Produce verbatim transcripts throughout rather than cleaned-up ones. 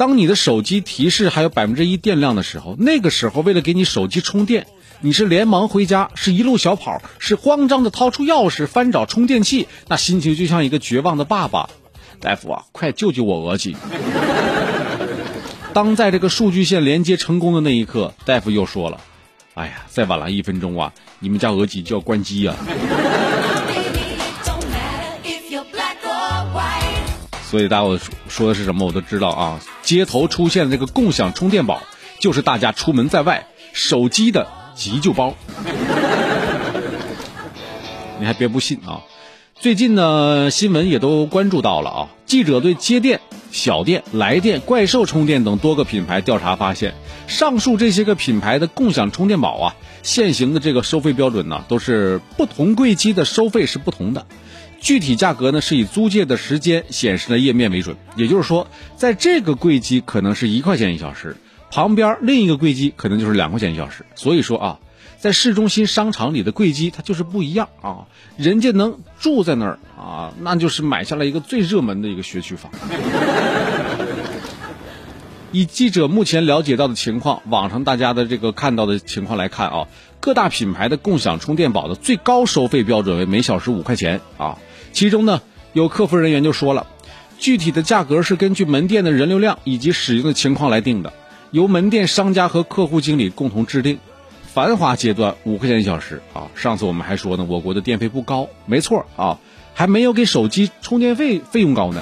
当你的手机提示还有 百分之一 电量的时候，那个时候为了给你手机充电，你是连忙回家，是一路小跑，是慌张的掏出钥匙翻找充电器，那心情就像一个绝望的爸爸。大夫啊，快救救我儿子！当在这个数据线连接成功的那一刻，大夫又说了，哎呀，再晚了一分钟啊，你们家儿子就要关机啊。所以大家我说的是什么我都知道啊，街头出现的这个共享充电宝，就是大家出门在外手机的急救包。你还别不信啊，最近呢新闻也都关注到了啊，记者对街电、小电、来电、怪兽充电等多个品牌调查发现，上述这些个品牌的共享充电宝啊，现行的这个收费标准呢，都是不同柜机的收费是不同的，具体价格呢是以租借的时间显示的页面为准，也就是说在这个柜机可能是一块钱一小时，旁边另一个柜机可能就是两块钱一小时，所以说啊，在市中心商场里的柜机它就是不一样啊，人家能住在那儿啊，那就是买下来一个最热门的一个学区房。以记者目前了解到的情况，网上大家的这个看到的情况来看啊，各大品牌的共享充电宝的最高收费标准为每小时五块钱啊。其中呢，有客服人员就说了，具体的价格是根据门店的人流量以及使用的情况来定的，由门店商家和客户经理共同制定。繁华阶段五块钱一小时啊，上次我们还说呢，我国的电费不高，没错啊，还没有给手机充电费费用高呢。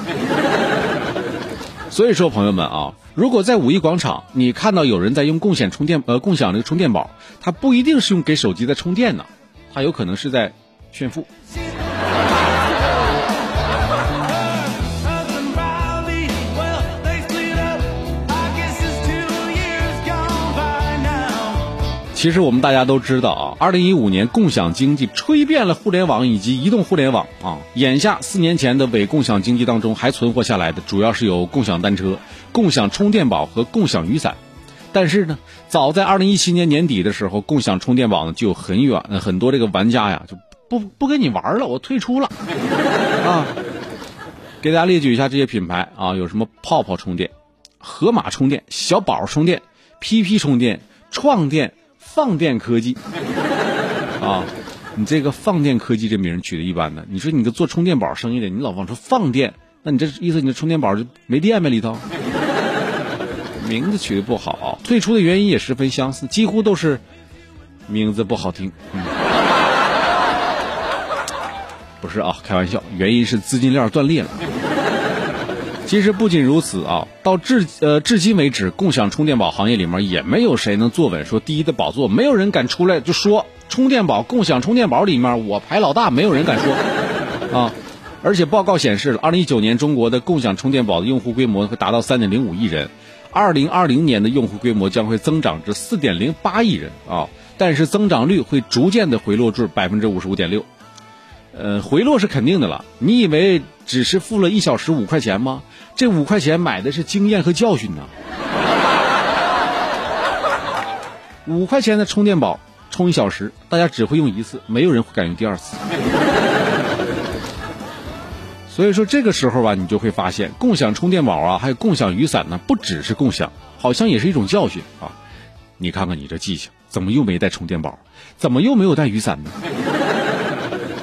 所以说朋友们啊，如果在五一广场你看到有人在用共享充电呃共享这个充电宝，它不一定是用给手机在充电呢，它有可能是在炫富。其实我们大家都知道啊，二零一五年共享经济吹遍了互联网以及移动互联网啊。眼下四年前的伪共享经济当中还存活下来的，主要是有共享单车、共享充电宝和共享雨伞。但是呢，早在二零一七年年底的时候，共享充电宝呢就有很远很多这个玩家呀就不不跟你玩了，我退出了啊。给大家列举一下这些品牌啊，有什么泡泡充电、河马充电、小宝充电、P P 充电、创电。放电科技啊，你这个放电科技这名取的一般的，你说你个做充电宝生意的，你老往说放电，那你这意思你的充电宝就没电呗里头。名字取的不好，退出的原因也十分相似，几乎都是名字不好听、嗯、不是啊，开玩笑，原因是资金链断裂了。其实不仅如此啊，到至呃至今为止，共享充电宝行业里面也没有谁能坐稳说第一的宝座，没有人敢出来就说充电宝共享充电宝里面我排老大，没有人敢说啊。而且报告显示了，二零一九年中国的共享充电宝的用户规模会达到 三点零五 亿人，二零二零年的用户规模将会增长至 四点零八 亿人啊，但是增长率会逐渐的回落至 百分之五十五点六。呃，回落是肯定的了。你以为只是付了一小时五块钱吗？这五块钱买的是经验和教训呢。五块钱的充电宝充一小时，大家只会用一次，没有人会敢用第二次。所以说这个时候吧，你就会发现，共享充电宝啊，还有共享雨伞呢，不只是共享，好像也是一种教训啊。你看看你这记性，怎么又没带充电宝？怎么又没有带雨伞呢？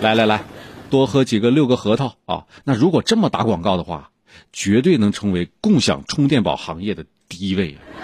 来来来，多喝几个六个核桃啊！那如果这么打广告的话，绝对能成为共享充电宝行业的第一位啊。